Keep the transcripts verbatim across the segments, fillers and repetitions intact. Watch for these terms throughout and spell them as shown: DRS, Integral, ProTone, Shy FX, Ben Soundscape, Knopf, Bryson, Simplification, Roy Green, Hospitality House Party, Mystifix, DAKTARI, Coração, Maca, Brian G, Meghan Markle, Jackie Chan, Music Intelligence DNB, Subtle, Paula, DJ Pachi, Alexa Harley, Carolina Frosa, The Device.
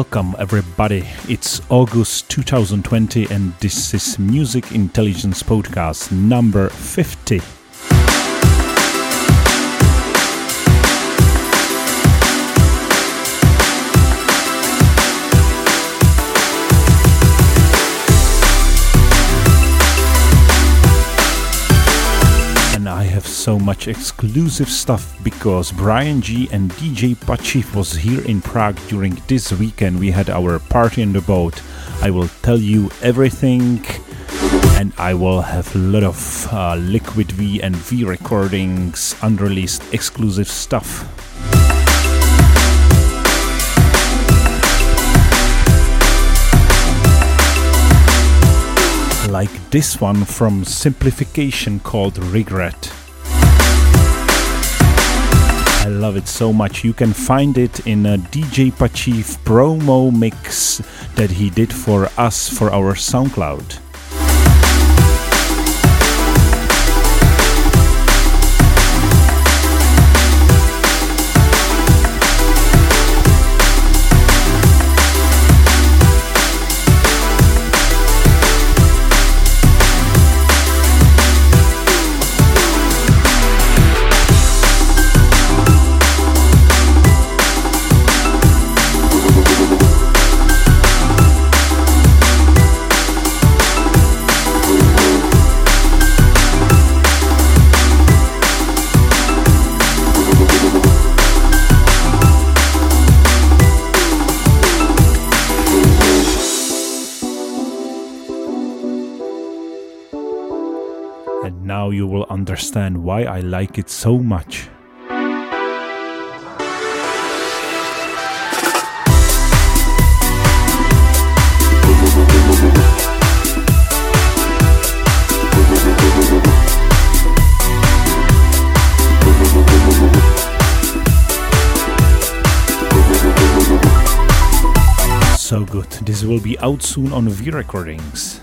Welcome everybody, it's August two thousand twenty and this is Music Intelligence Podcast number fifty. So much exclusive stuff because Brian G and D J Pachi was here in Prague during this weekend. We had our party in the boat. I will tell you everything, and I will have a lot of uh, Liquid V and V Recordings unreleased exclusive stuff. Like this one from Simplification called Regret. I love it so much. You can find it in a D J Pachi promo mix that he did for us for our SoundCloud. Now you will understand why I like it so much. So good. This will be out soon on V Recordings.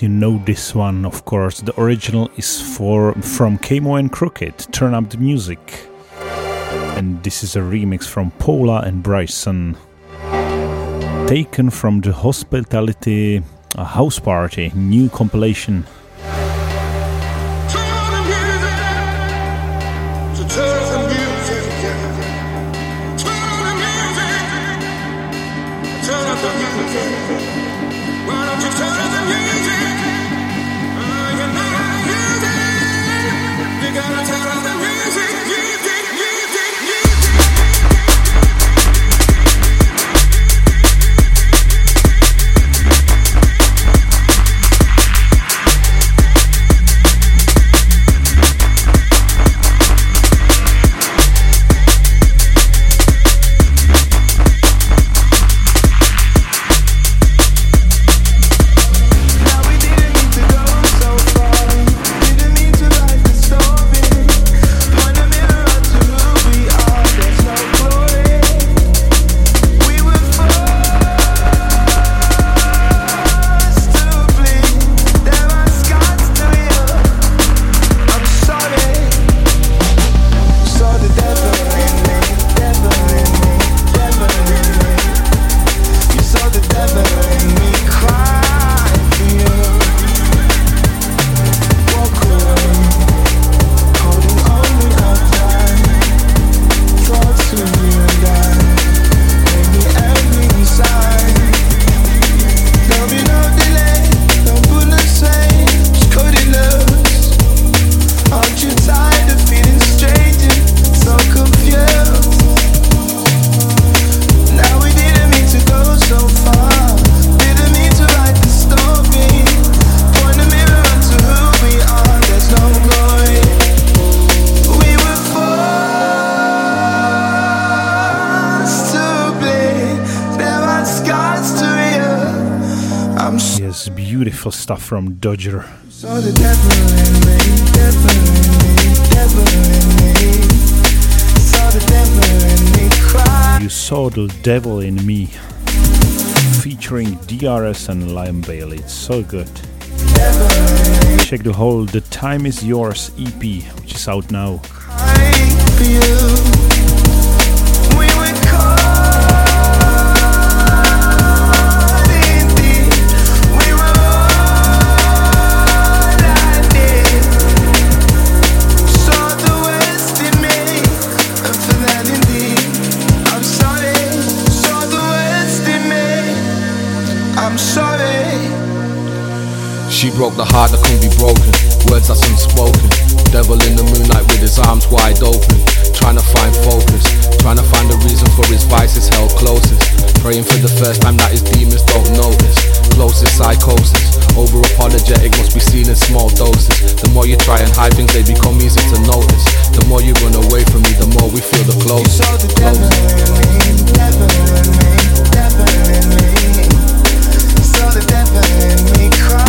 You know this one, of course. The original is for from K-Mo and Crooked, Turn Up the Music. And this is a remix from Paula and Bryson, taken from the Hospitality a House Party, new compilation. Stuff from Dodger. So the devil in me, devil in me, devil in me. Saw the devil in me cry. You saw the devil in me, featuring D R S and Liam Bailey. It's so good. Check the whole "The Time Is Yours" E P, which is out now. She broke the heart that couldn't be broken, words that's unspoken. Devil in the moonlight with his arms wide open, trying to find focus, trying to find a reason for his vices held closest. Praying for the first time that his demons don't notice. Closest psychosis, over apologetic must be seen in small doses. The more you try and hide things, they become easy to notice. The more you run away from me, the more we feel the closest. You saw the devil in me, devil in me, devil in me. Saw the devil in me crying.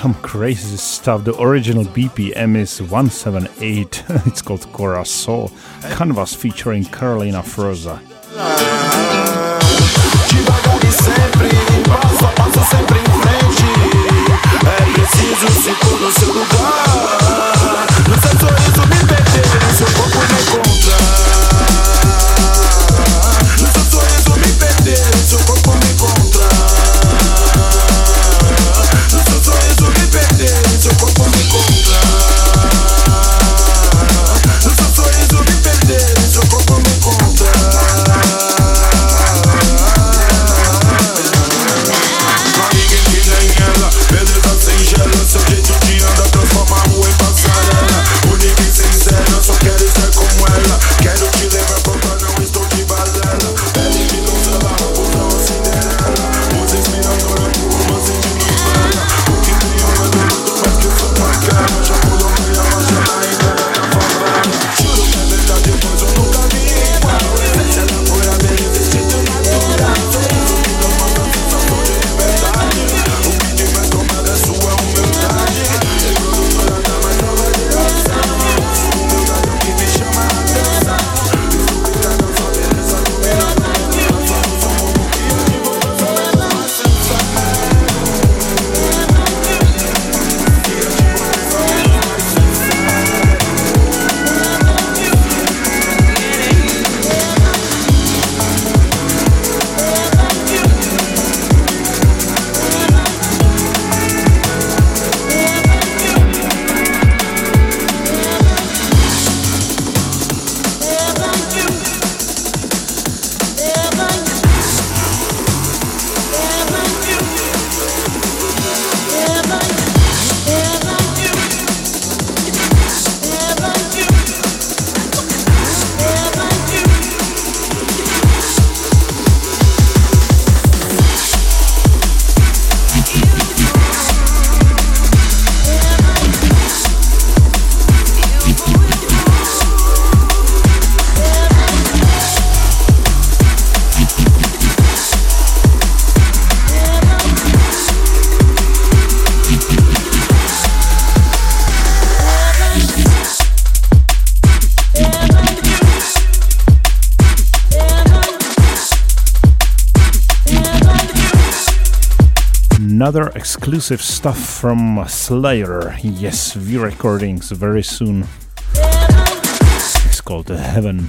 Some crazy stuff. The original B P M is one seventy-eight. It's called Coração. Canvas featuring Carolina Frosa. another exclusive stuff from Slayer. Yes, V Recordings very soon. It's called Heaven.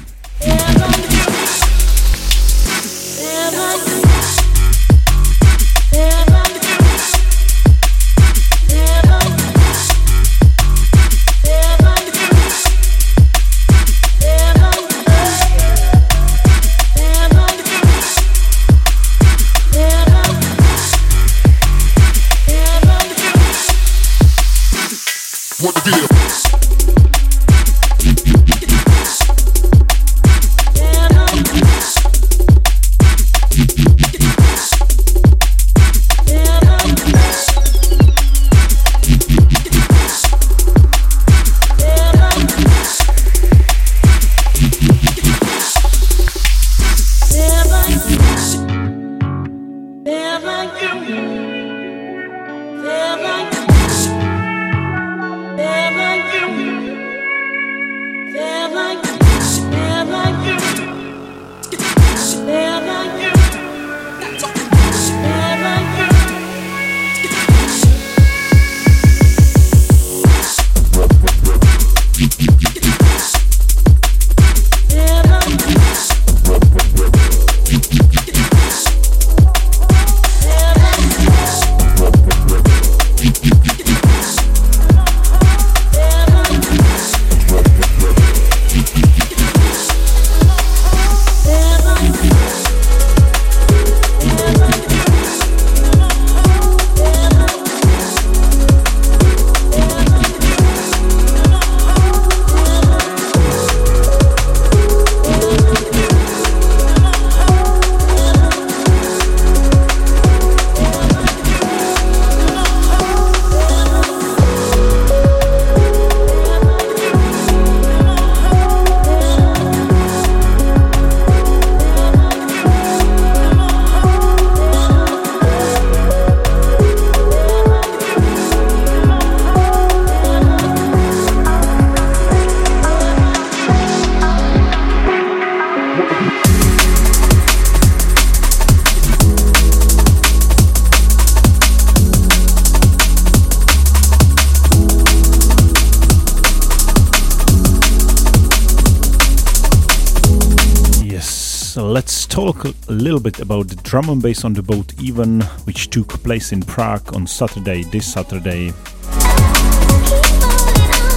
Talk a little bit about the drum and bass on the boat even, which took place in Prague on Saturday, this Saturday.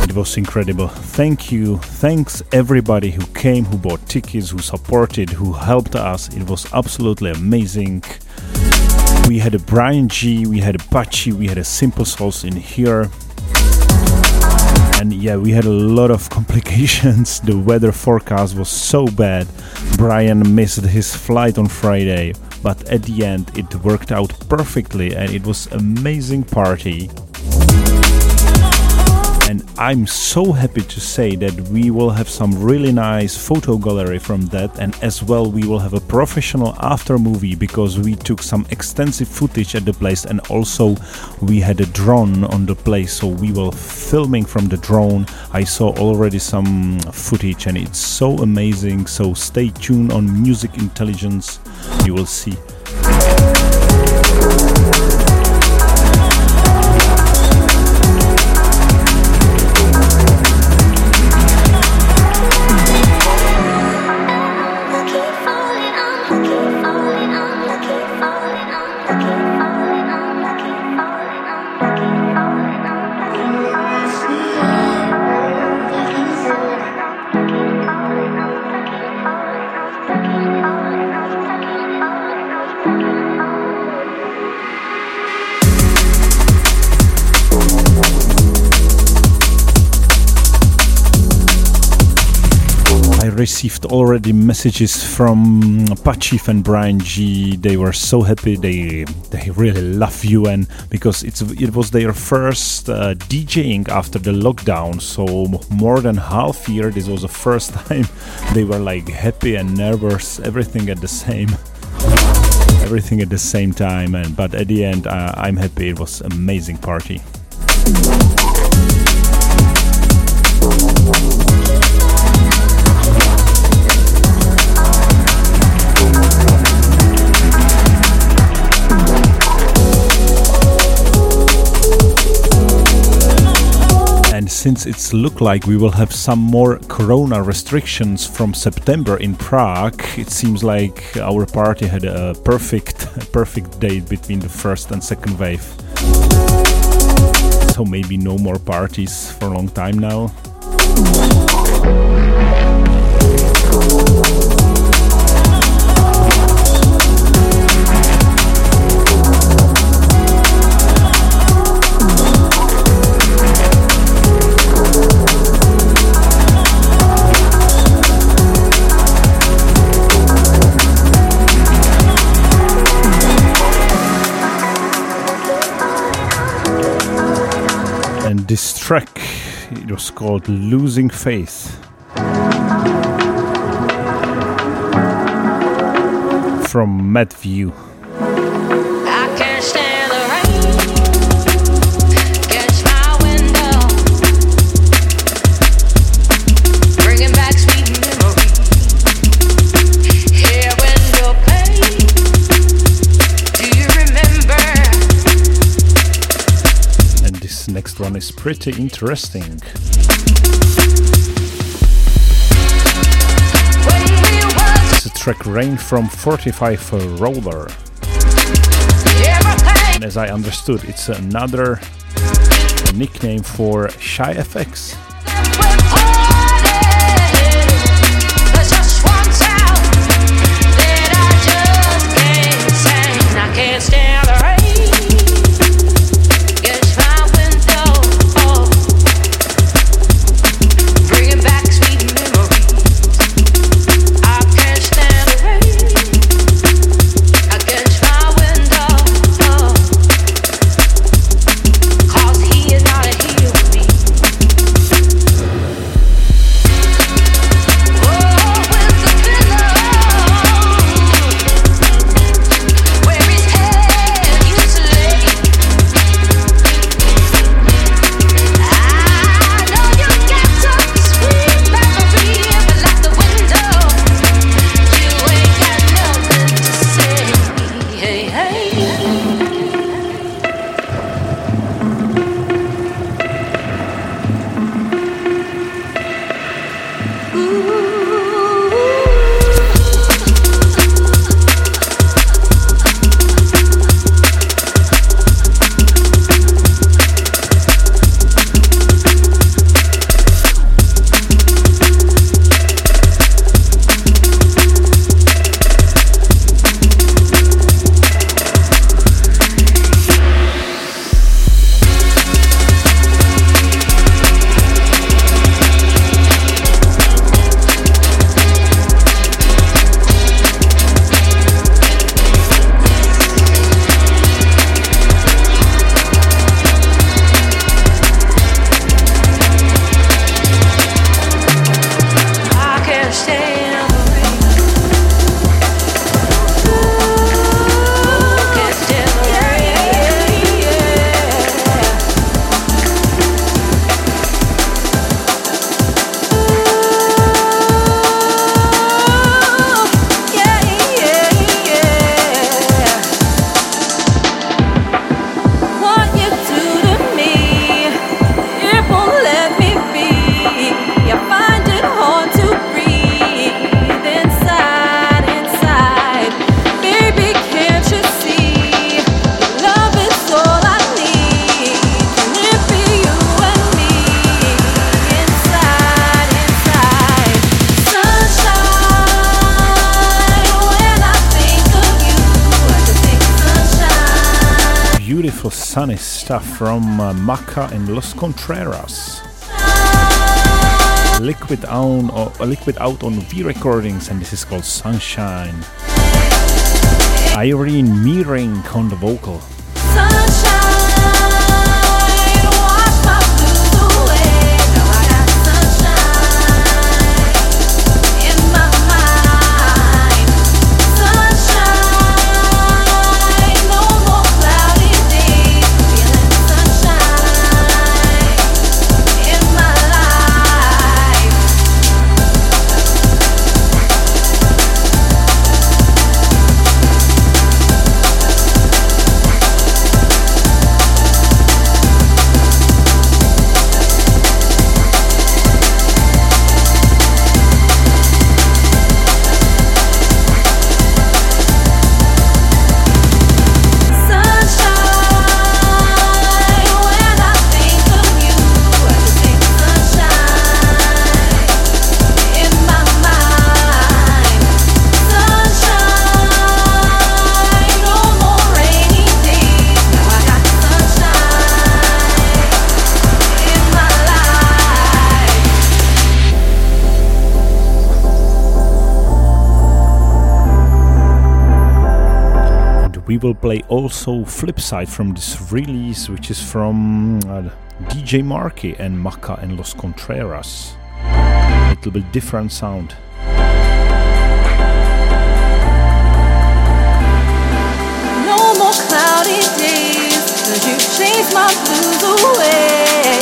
It was incredible. Thank you. Thanks everybody who came, who bought tickets, who supported, who helped us. It was absolutely amazing. We had a Brian G, we had a Pachi, we had a Simple Souls in here. And yeah, we had a lot of complications. The weather forecast was so bad. Brian missed his flight on Friday, but at the end it worked out perfectly and it was an amazing party. And I'm so happy to say that we will have some really nice photo gallery from that, and as well we will have a professional after movie because we took some extensive footage at the place, and also we had a drone on the place, so we were filming from the drone. I saw already some footage and it's so amazing, so stay tuned on Music Intelligence, you will see. Received already messages from Pachi and Brian G. They were so happy. They they really love you, and because it's it was their first uh, DJing after the lockdown. So more than half year. This was the first time they were like happy and nervous. Everything at the same. Everything at the same time. And but at the end, uh, I'm happy. It was an amazing party. since it's look like we will have some more corona restrictions from September in Prague, it seems like our party had a perfect, a perfect date between the first and second wave. So maybe no more parties for a long time now. This track, it was called Losing Faith, from Madview. Next one is pretty interesting. It's a track Rain from forty-five Roller. And as I understood, it's another nickname for Shy F X. Sunny stuff from uh, Maca and Los Contreras. Liquid on, or Liquid out on V Recordings, and this is called Sunshine. Irene Meering on the vocal. we will play also Flipside from this release, which is from uh, D J Marky and Maca and Los Contreras. A little bit different sound. No more cloudy days, 'cause you changed my blues away.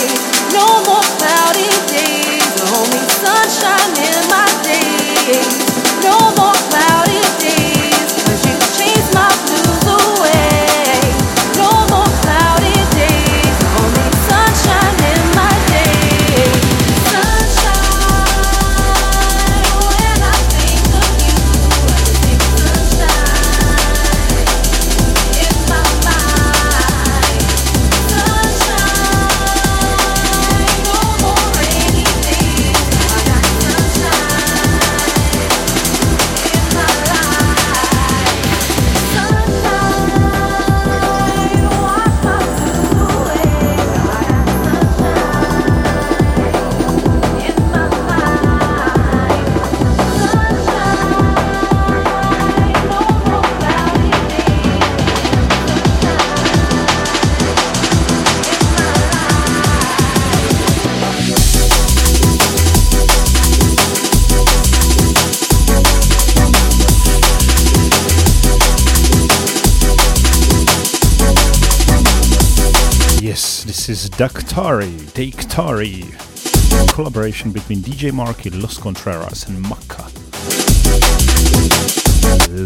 No more cloudy days, only sunshine in my days. No more cloudy days, 'cause you changed my blues away. No more cloudy days, only sunshine in my days. This is DAKTARI, DAKTARI, collaboration between D J Marky, Los Contreras and Maca.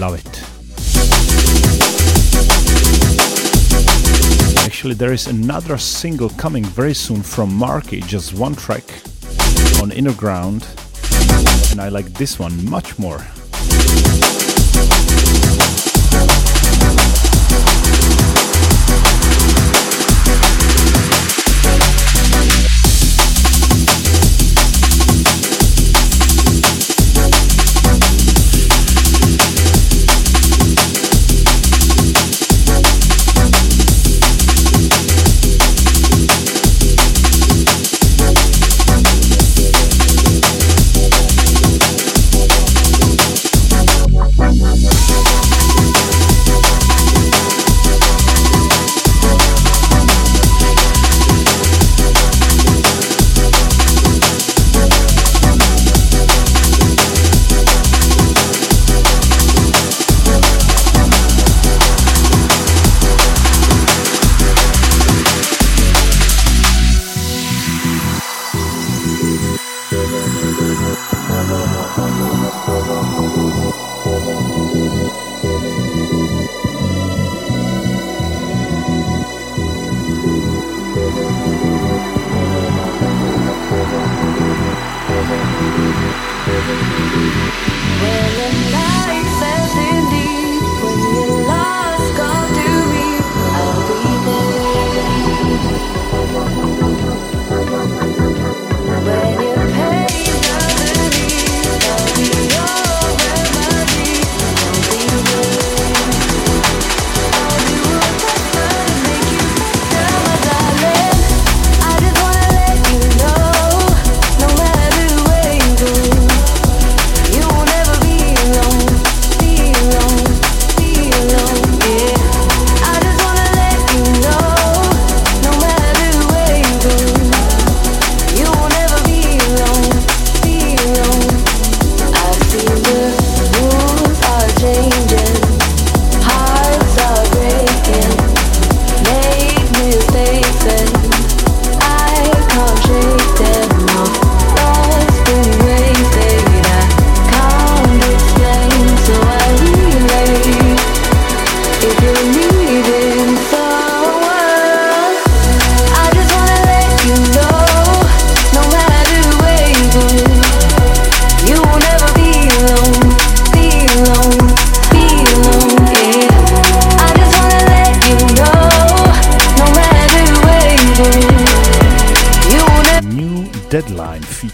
Love it. Actually, there is another single coming very soon from Marky, just one track on Inner Ground, and I like this one much more.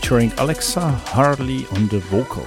Featuring Alexa Harley on the vocal.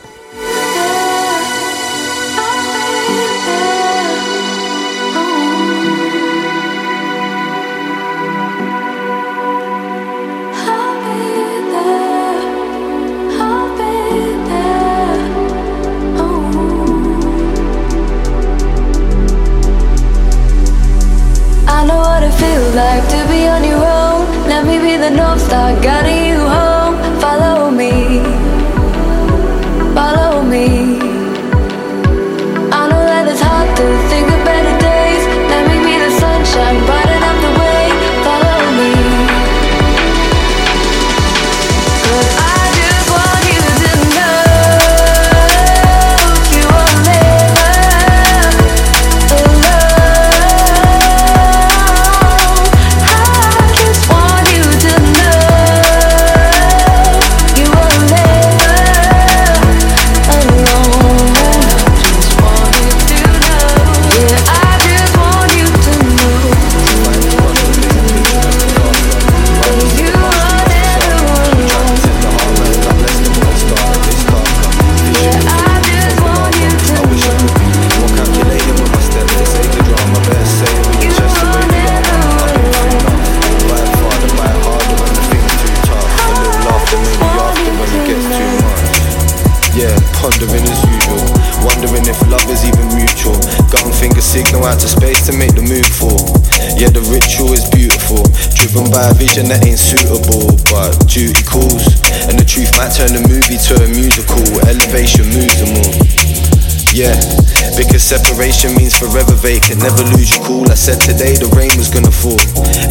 Separation means forever vacant, never lose your cool. I said today the rain was gonna fall.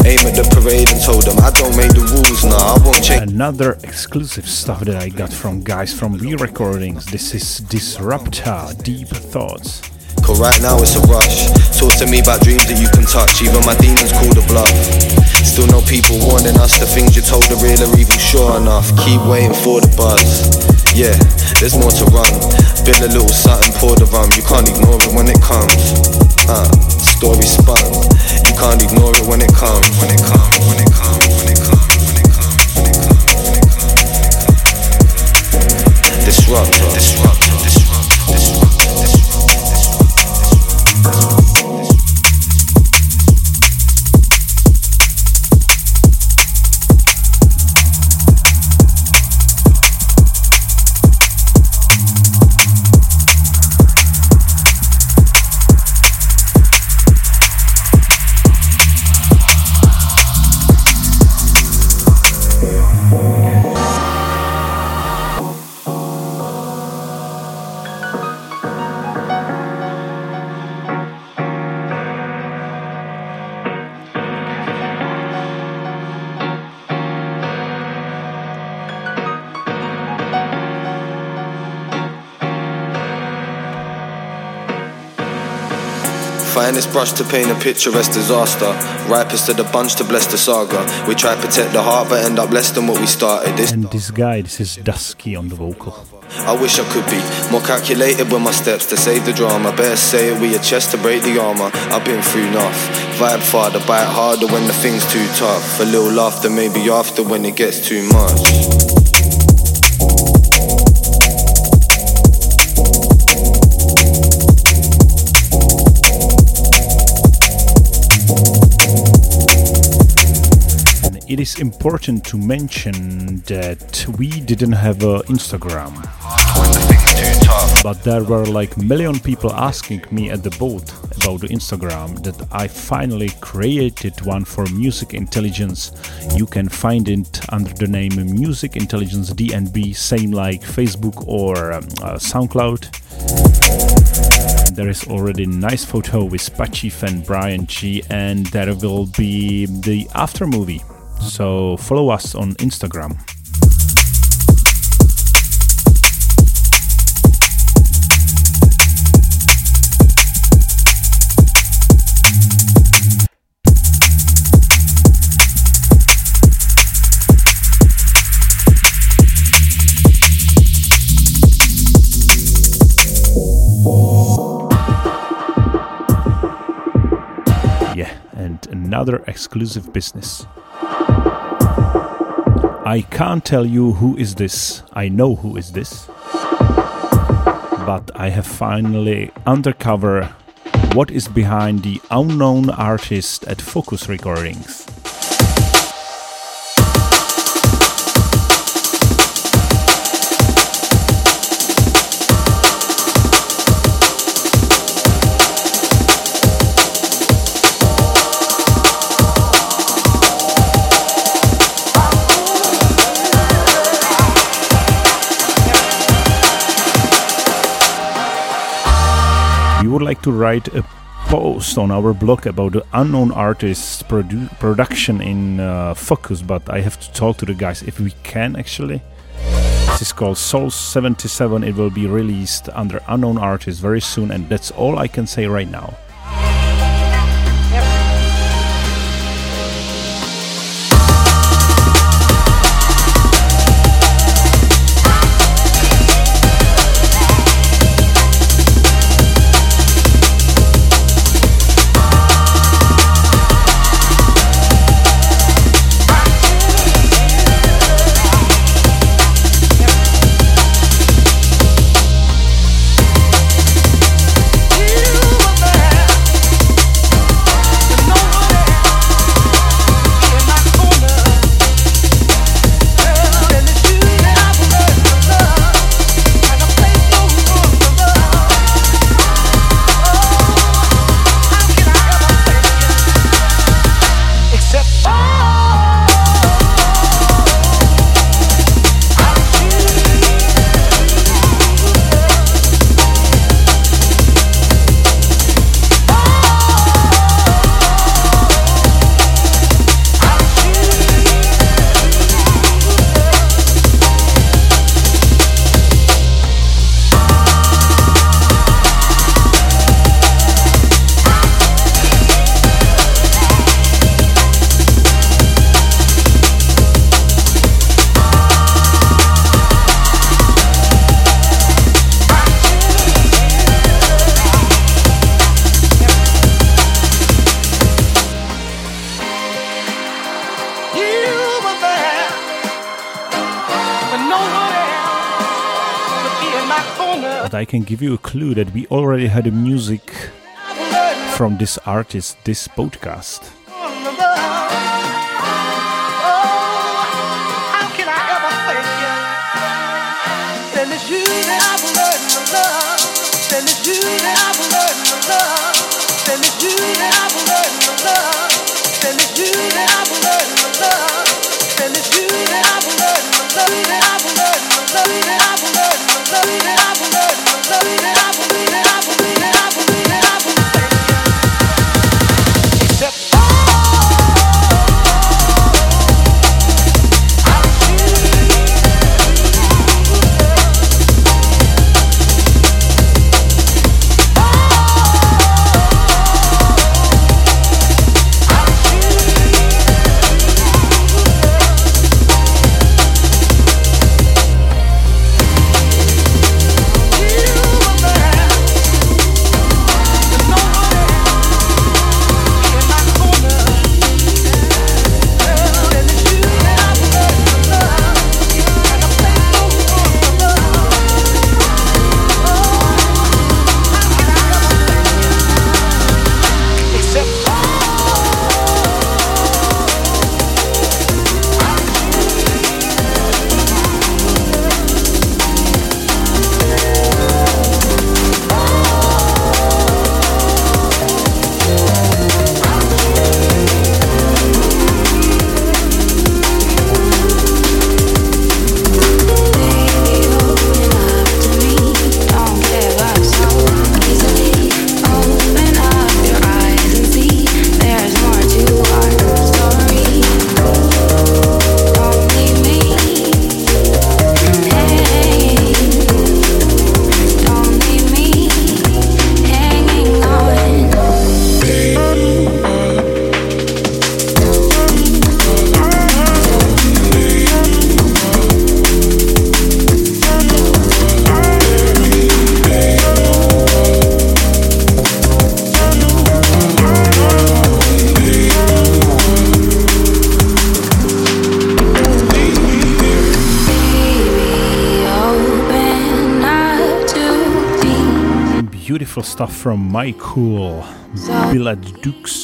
Aim at the parade and told them I don't make the rules, nah, I won't change. Another exclusive stuff that I got from guys from V Recordings. This is Disruptor, Deep Thoughts. Cause right now it's a rush. Talk to me about dreams that you can touch, even my demons call the bluff. Still no people warning us, the things you're told are real or even sure enough. Keep waiting for the buzz. Yeah, there's more to run. Been a little something, poured the rum. You can't ignore it when it comes. Uh, story spun. You can't ignore it when it comes. When it comes, when it comes, when it comes, when it comes, when it comes, when it comes. Disruptor, disruptor, disruptor, disruptor, disruptor, disruptor. Finest brush to paint a picturesque disaster. Ripest of the bunch to bless the saga. We try to protect the heart but end up less than what we started. This and this guy, this is Dusky on the vocal. I wish I could be more calculated with my steps to save the drama. Better say it with your chest to break the armour. I've been through enough. Vibe farther, bite harder when the thing's too tough. A little laughter maybe after when it gets too much. It is important to mention that we didn't have an Instagram, but there were like a million people asking me at the booth about the Instagram, that I finally created one for Music Intelligence. You can find it under the name Music Intelligence D N B, same like Facebook or uh, SoundCloud. There is already a nice photo with Pachi and Brian G, and there will be the after movie. So follow us on Instagram. Yeah, and another exclusive business. I can't tell you who is this. I know who is this, but I have finally uncovered what is behind the unknown artist at Focus Recordings. would like to write a post on our blog about the unknown artist's produ- production in uh, focus, but I have to talk to the guys if we can actually. This is called Soul seventy-seven. It will be released under unknown artist very soon, and that's all I can say right now. Can give you a clue that we already had a music from this artist, this podcast. Stuff from My Cool, Billet Dukes.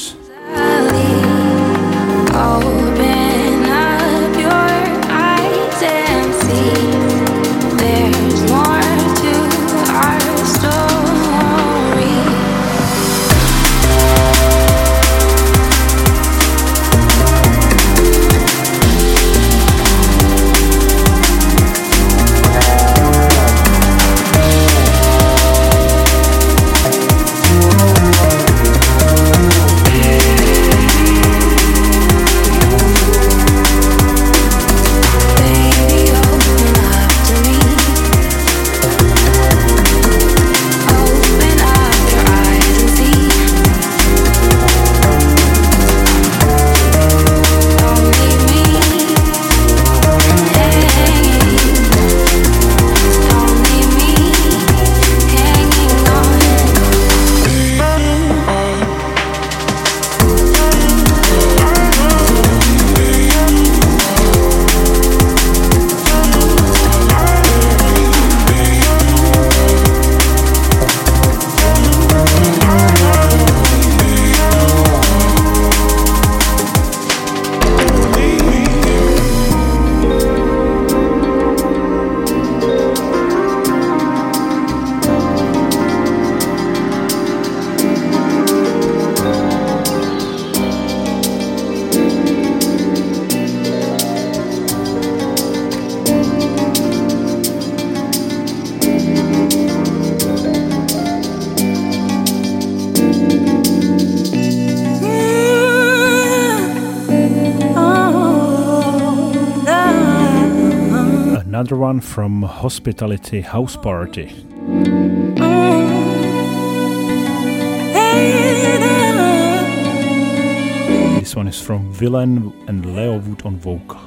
another one from Hospitality House Party. This one is from Villain and Leo Wood on vocal.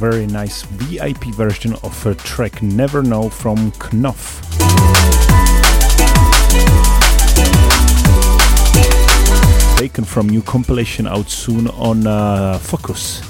Very nice V I P version of a track Never Know from Knopf. Taken from new compilation out soon on uh, Focus.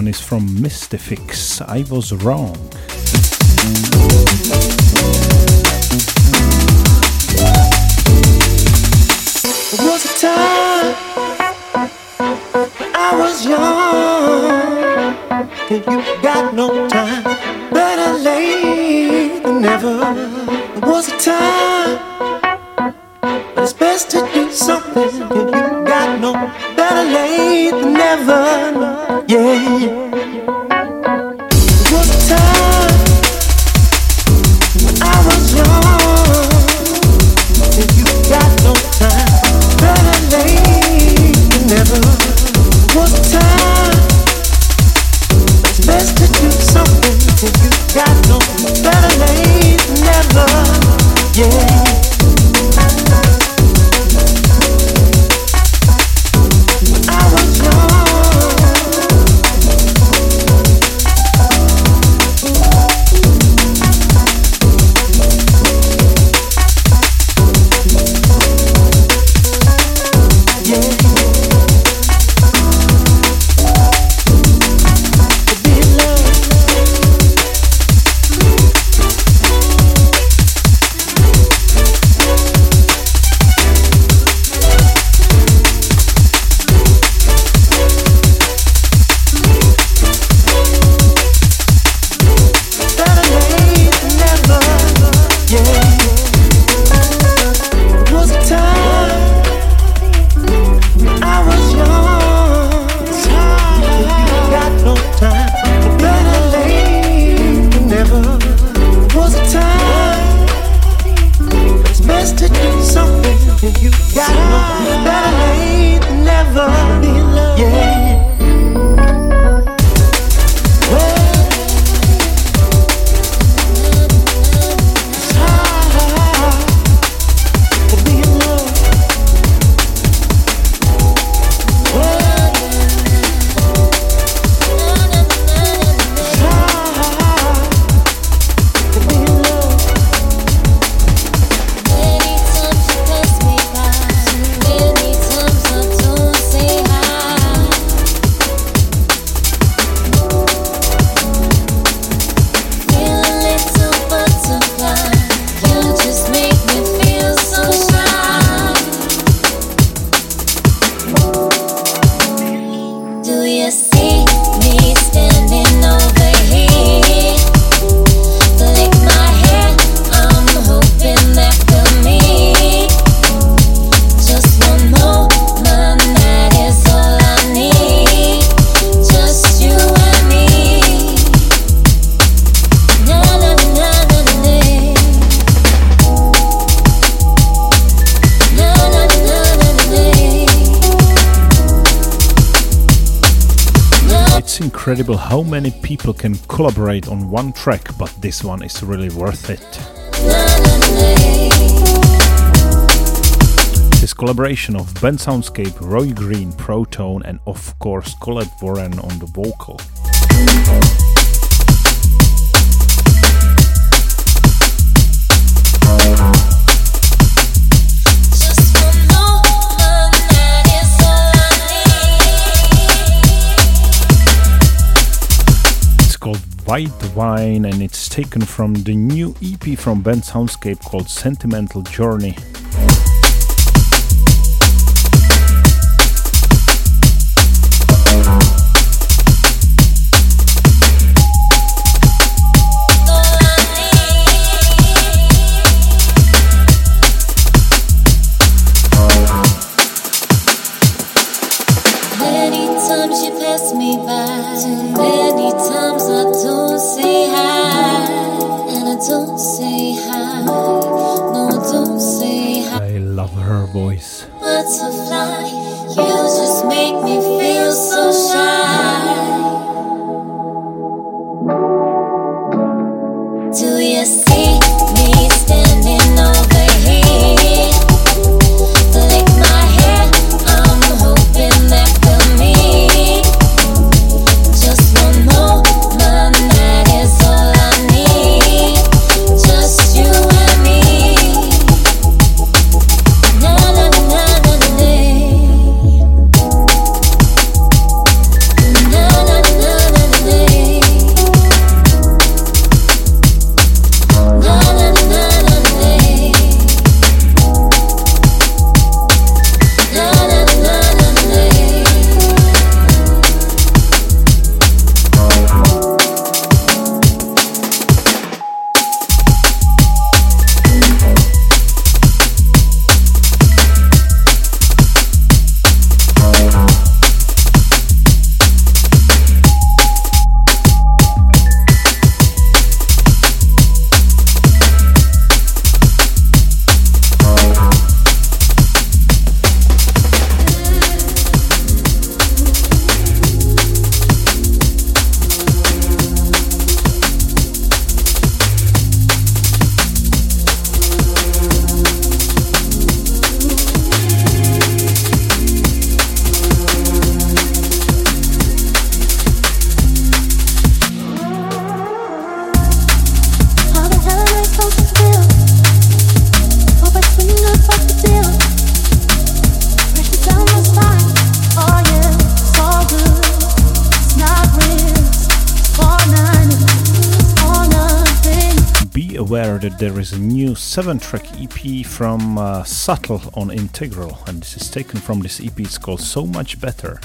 one is from Mystifix, I Was Wrong. It was a time when I was young, and you got no time, better late than never. It was a time, but it's best to do something, and you got no better late than never. Yeah. It was a time when I was young, and you got no time, better late than never. It was a time, it's best to do something, and you got no better late than never. Yeah. Incredible how many people can collaborate on one track, but this one is really worth it. This collaboration of Ben Soundscape, Roy Green, Protone and of course Colette Warren on the vocal. White Wine, and it's taken from the new E P from Ben Soundscape called Sentimental Journey. aware that there is a new seven-track E P from uh, Subtle on Integral, and this is taken from this E P. It's called So Much Better.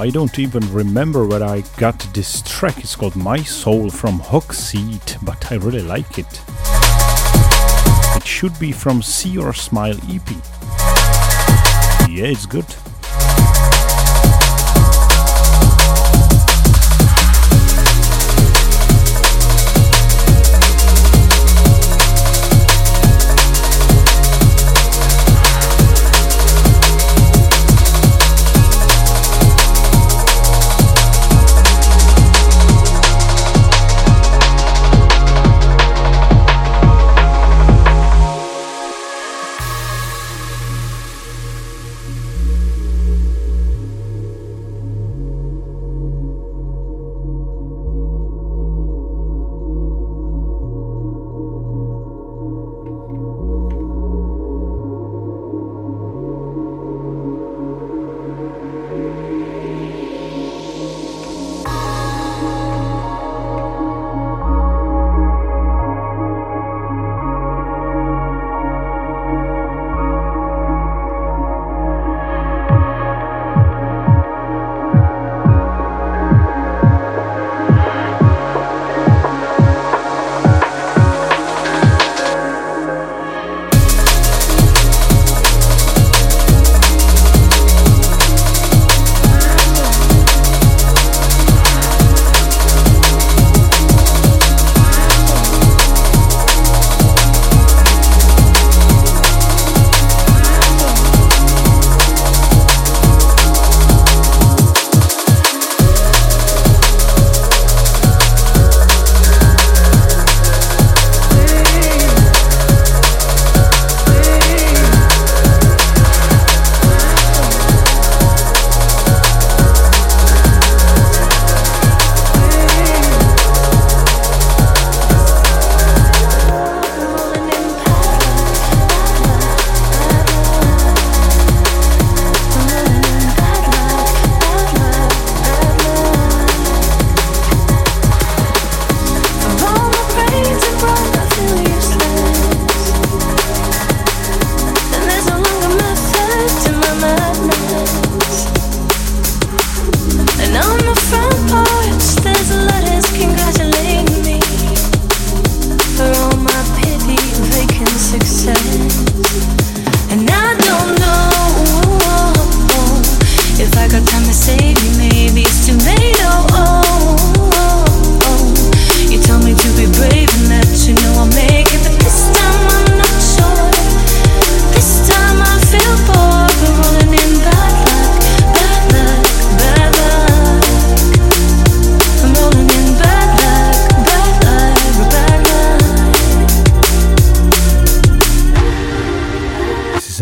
I don't even remember where I got this track. It's called My Soul from Hookseed, but I really like it. It should be from See Your Smile E P. Yeah, it's good.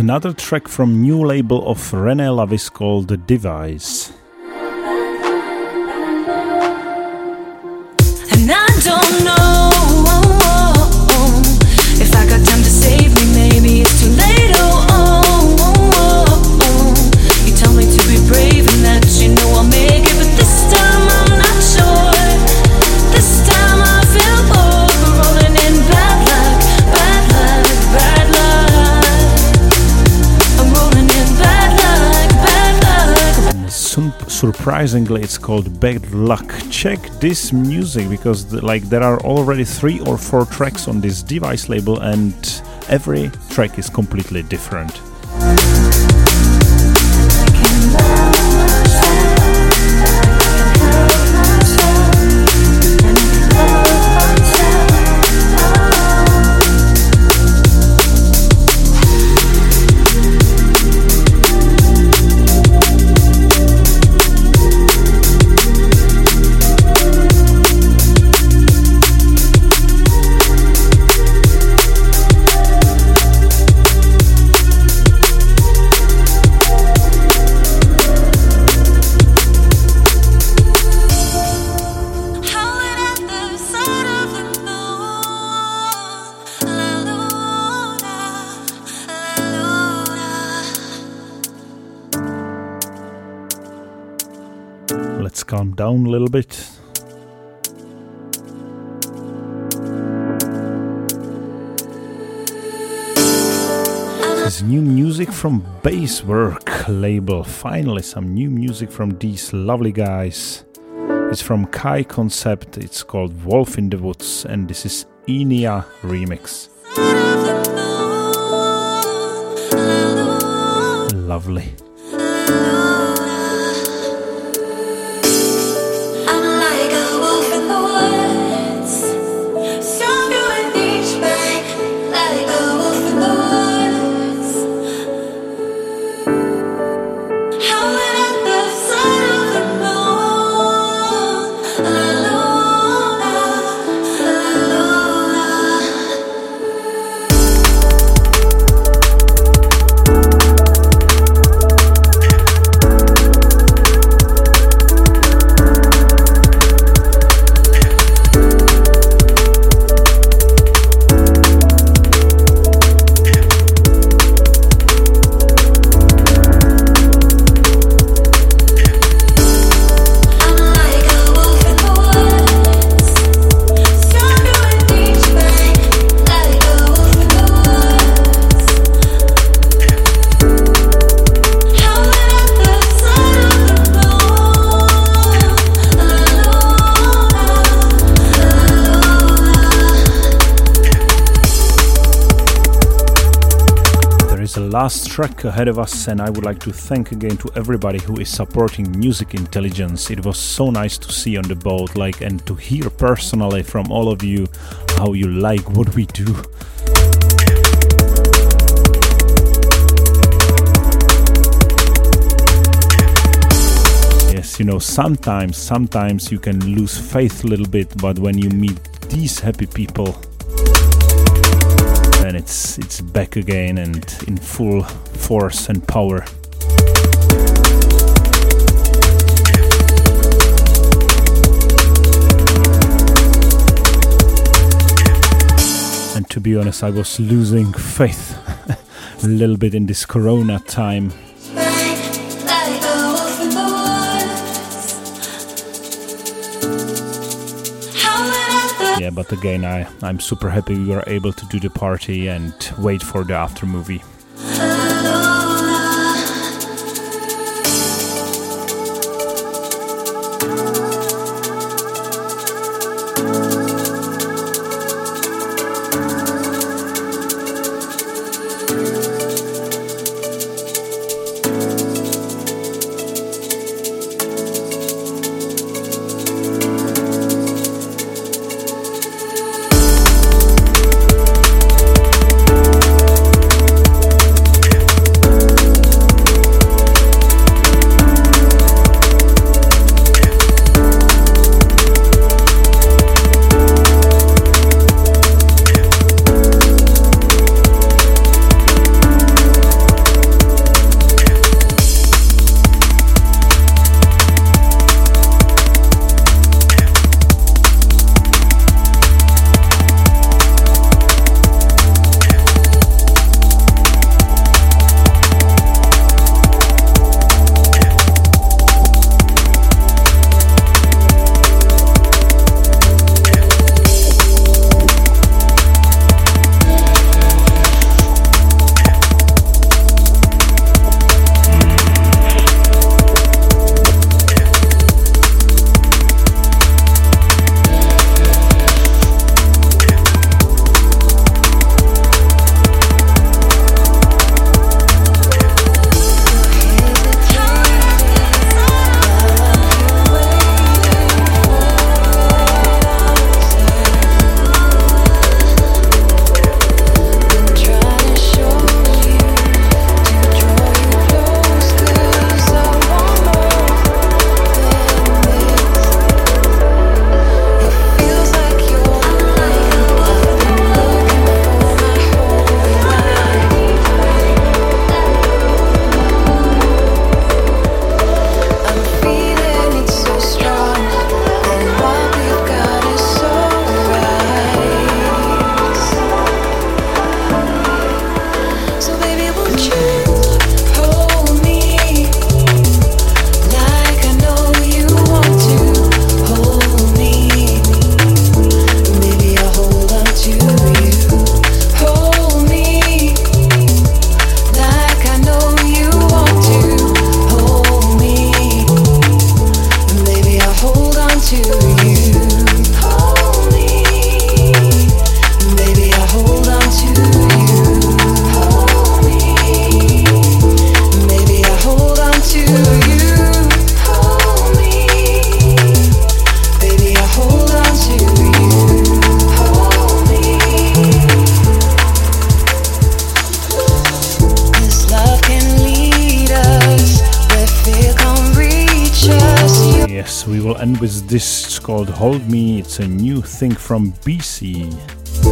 another track from new label of René Lavis called The Device. And I don't know if I got time to save me, maybe it's too late. Oh, oh, oh, oh. You tell me to be brave and that you know I'll make it, but this time I'm not sure. This time I feel bored, we're rolling in bad luck, bad luck, bad luck. I'm rolling in bad luck, bad luck. Some, surprisingly, it's called Bad Luck. Check this music because the, like there are already three or four tracks on this Device label, and every track is completely different. Calm down a little bit. This new music from Basework label. Finally, some new music from these lovely guys. It's from Kai Concept. It's called Wolf in the Woods, and this is Inia Remix. Lovely. Last track ahead of us, and I would like to thank again to everybody who is supporting Music Intelligence. It was so nice to see on the boat, like, and to hear personally from all of you how you like what we do. Yes, you know, sometimes, sometimes you can lose faith a little bit, but when you meet these happy people, and it's it's back again and in full force and power. And to be honest, I was losing faith a little bit in this corona time. Yeah, but again, I, I'm super happy we were able to do the party and wait for the after movie. we will end with this. It's called Hold Me. It's a new thing from B C. So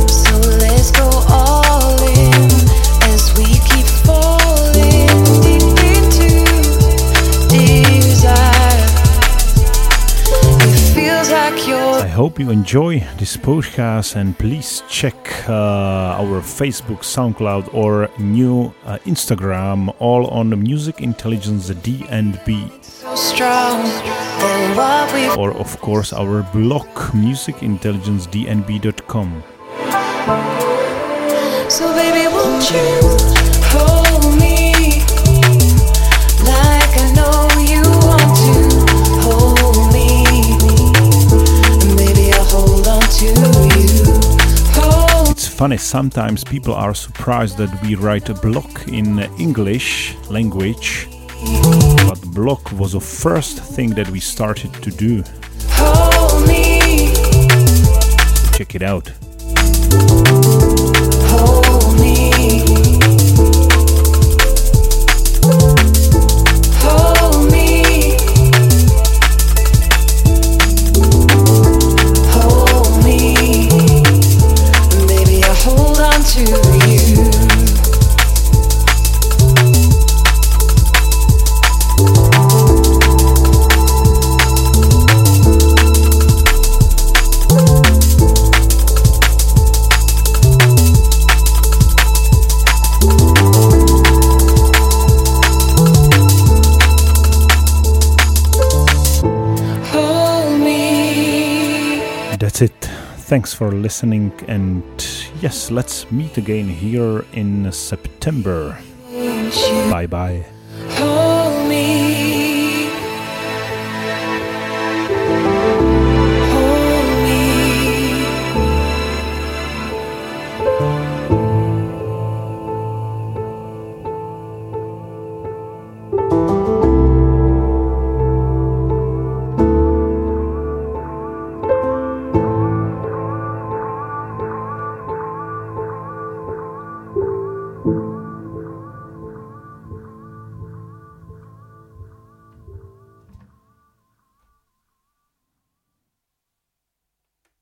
let's go all in as we keep falling deep into desire. It feels like you're... I hope you enjoy this podcast, and please check uh, our Facebook, SoundCloud, or new uh, Instagram, all on Music Intelligence D N B. Strong, or of course our blog music intelligence d n b dot com. So baby, won't you hold me like I know you want to hold me, and maybe I'll hold on to you. Hold. It's funny, sometimes people are surprised that we write a blog in English language. But blog was the first thing that we started to do. Hold me. Check it out. Hold me. Hold me. Hold me. Maybe I hold on to. That's it. Thanks for listening, and yes, let's meet again here in September. Bye bye.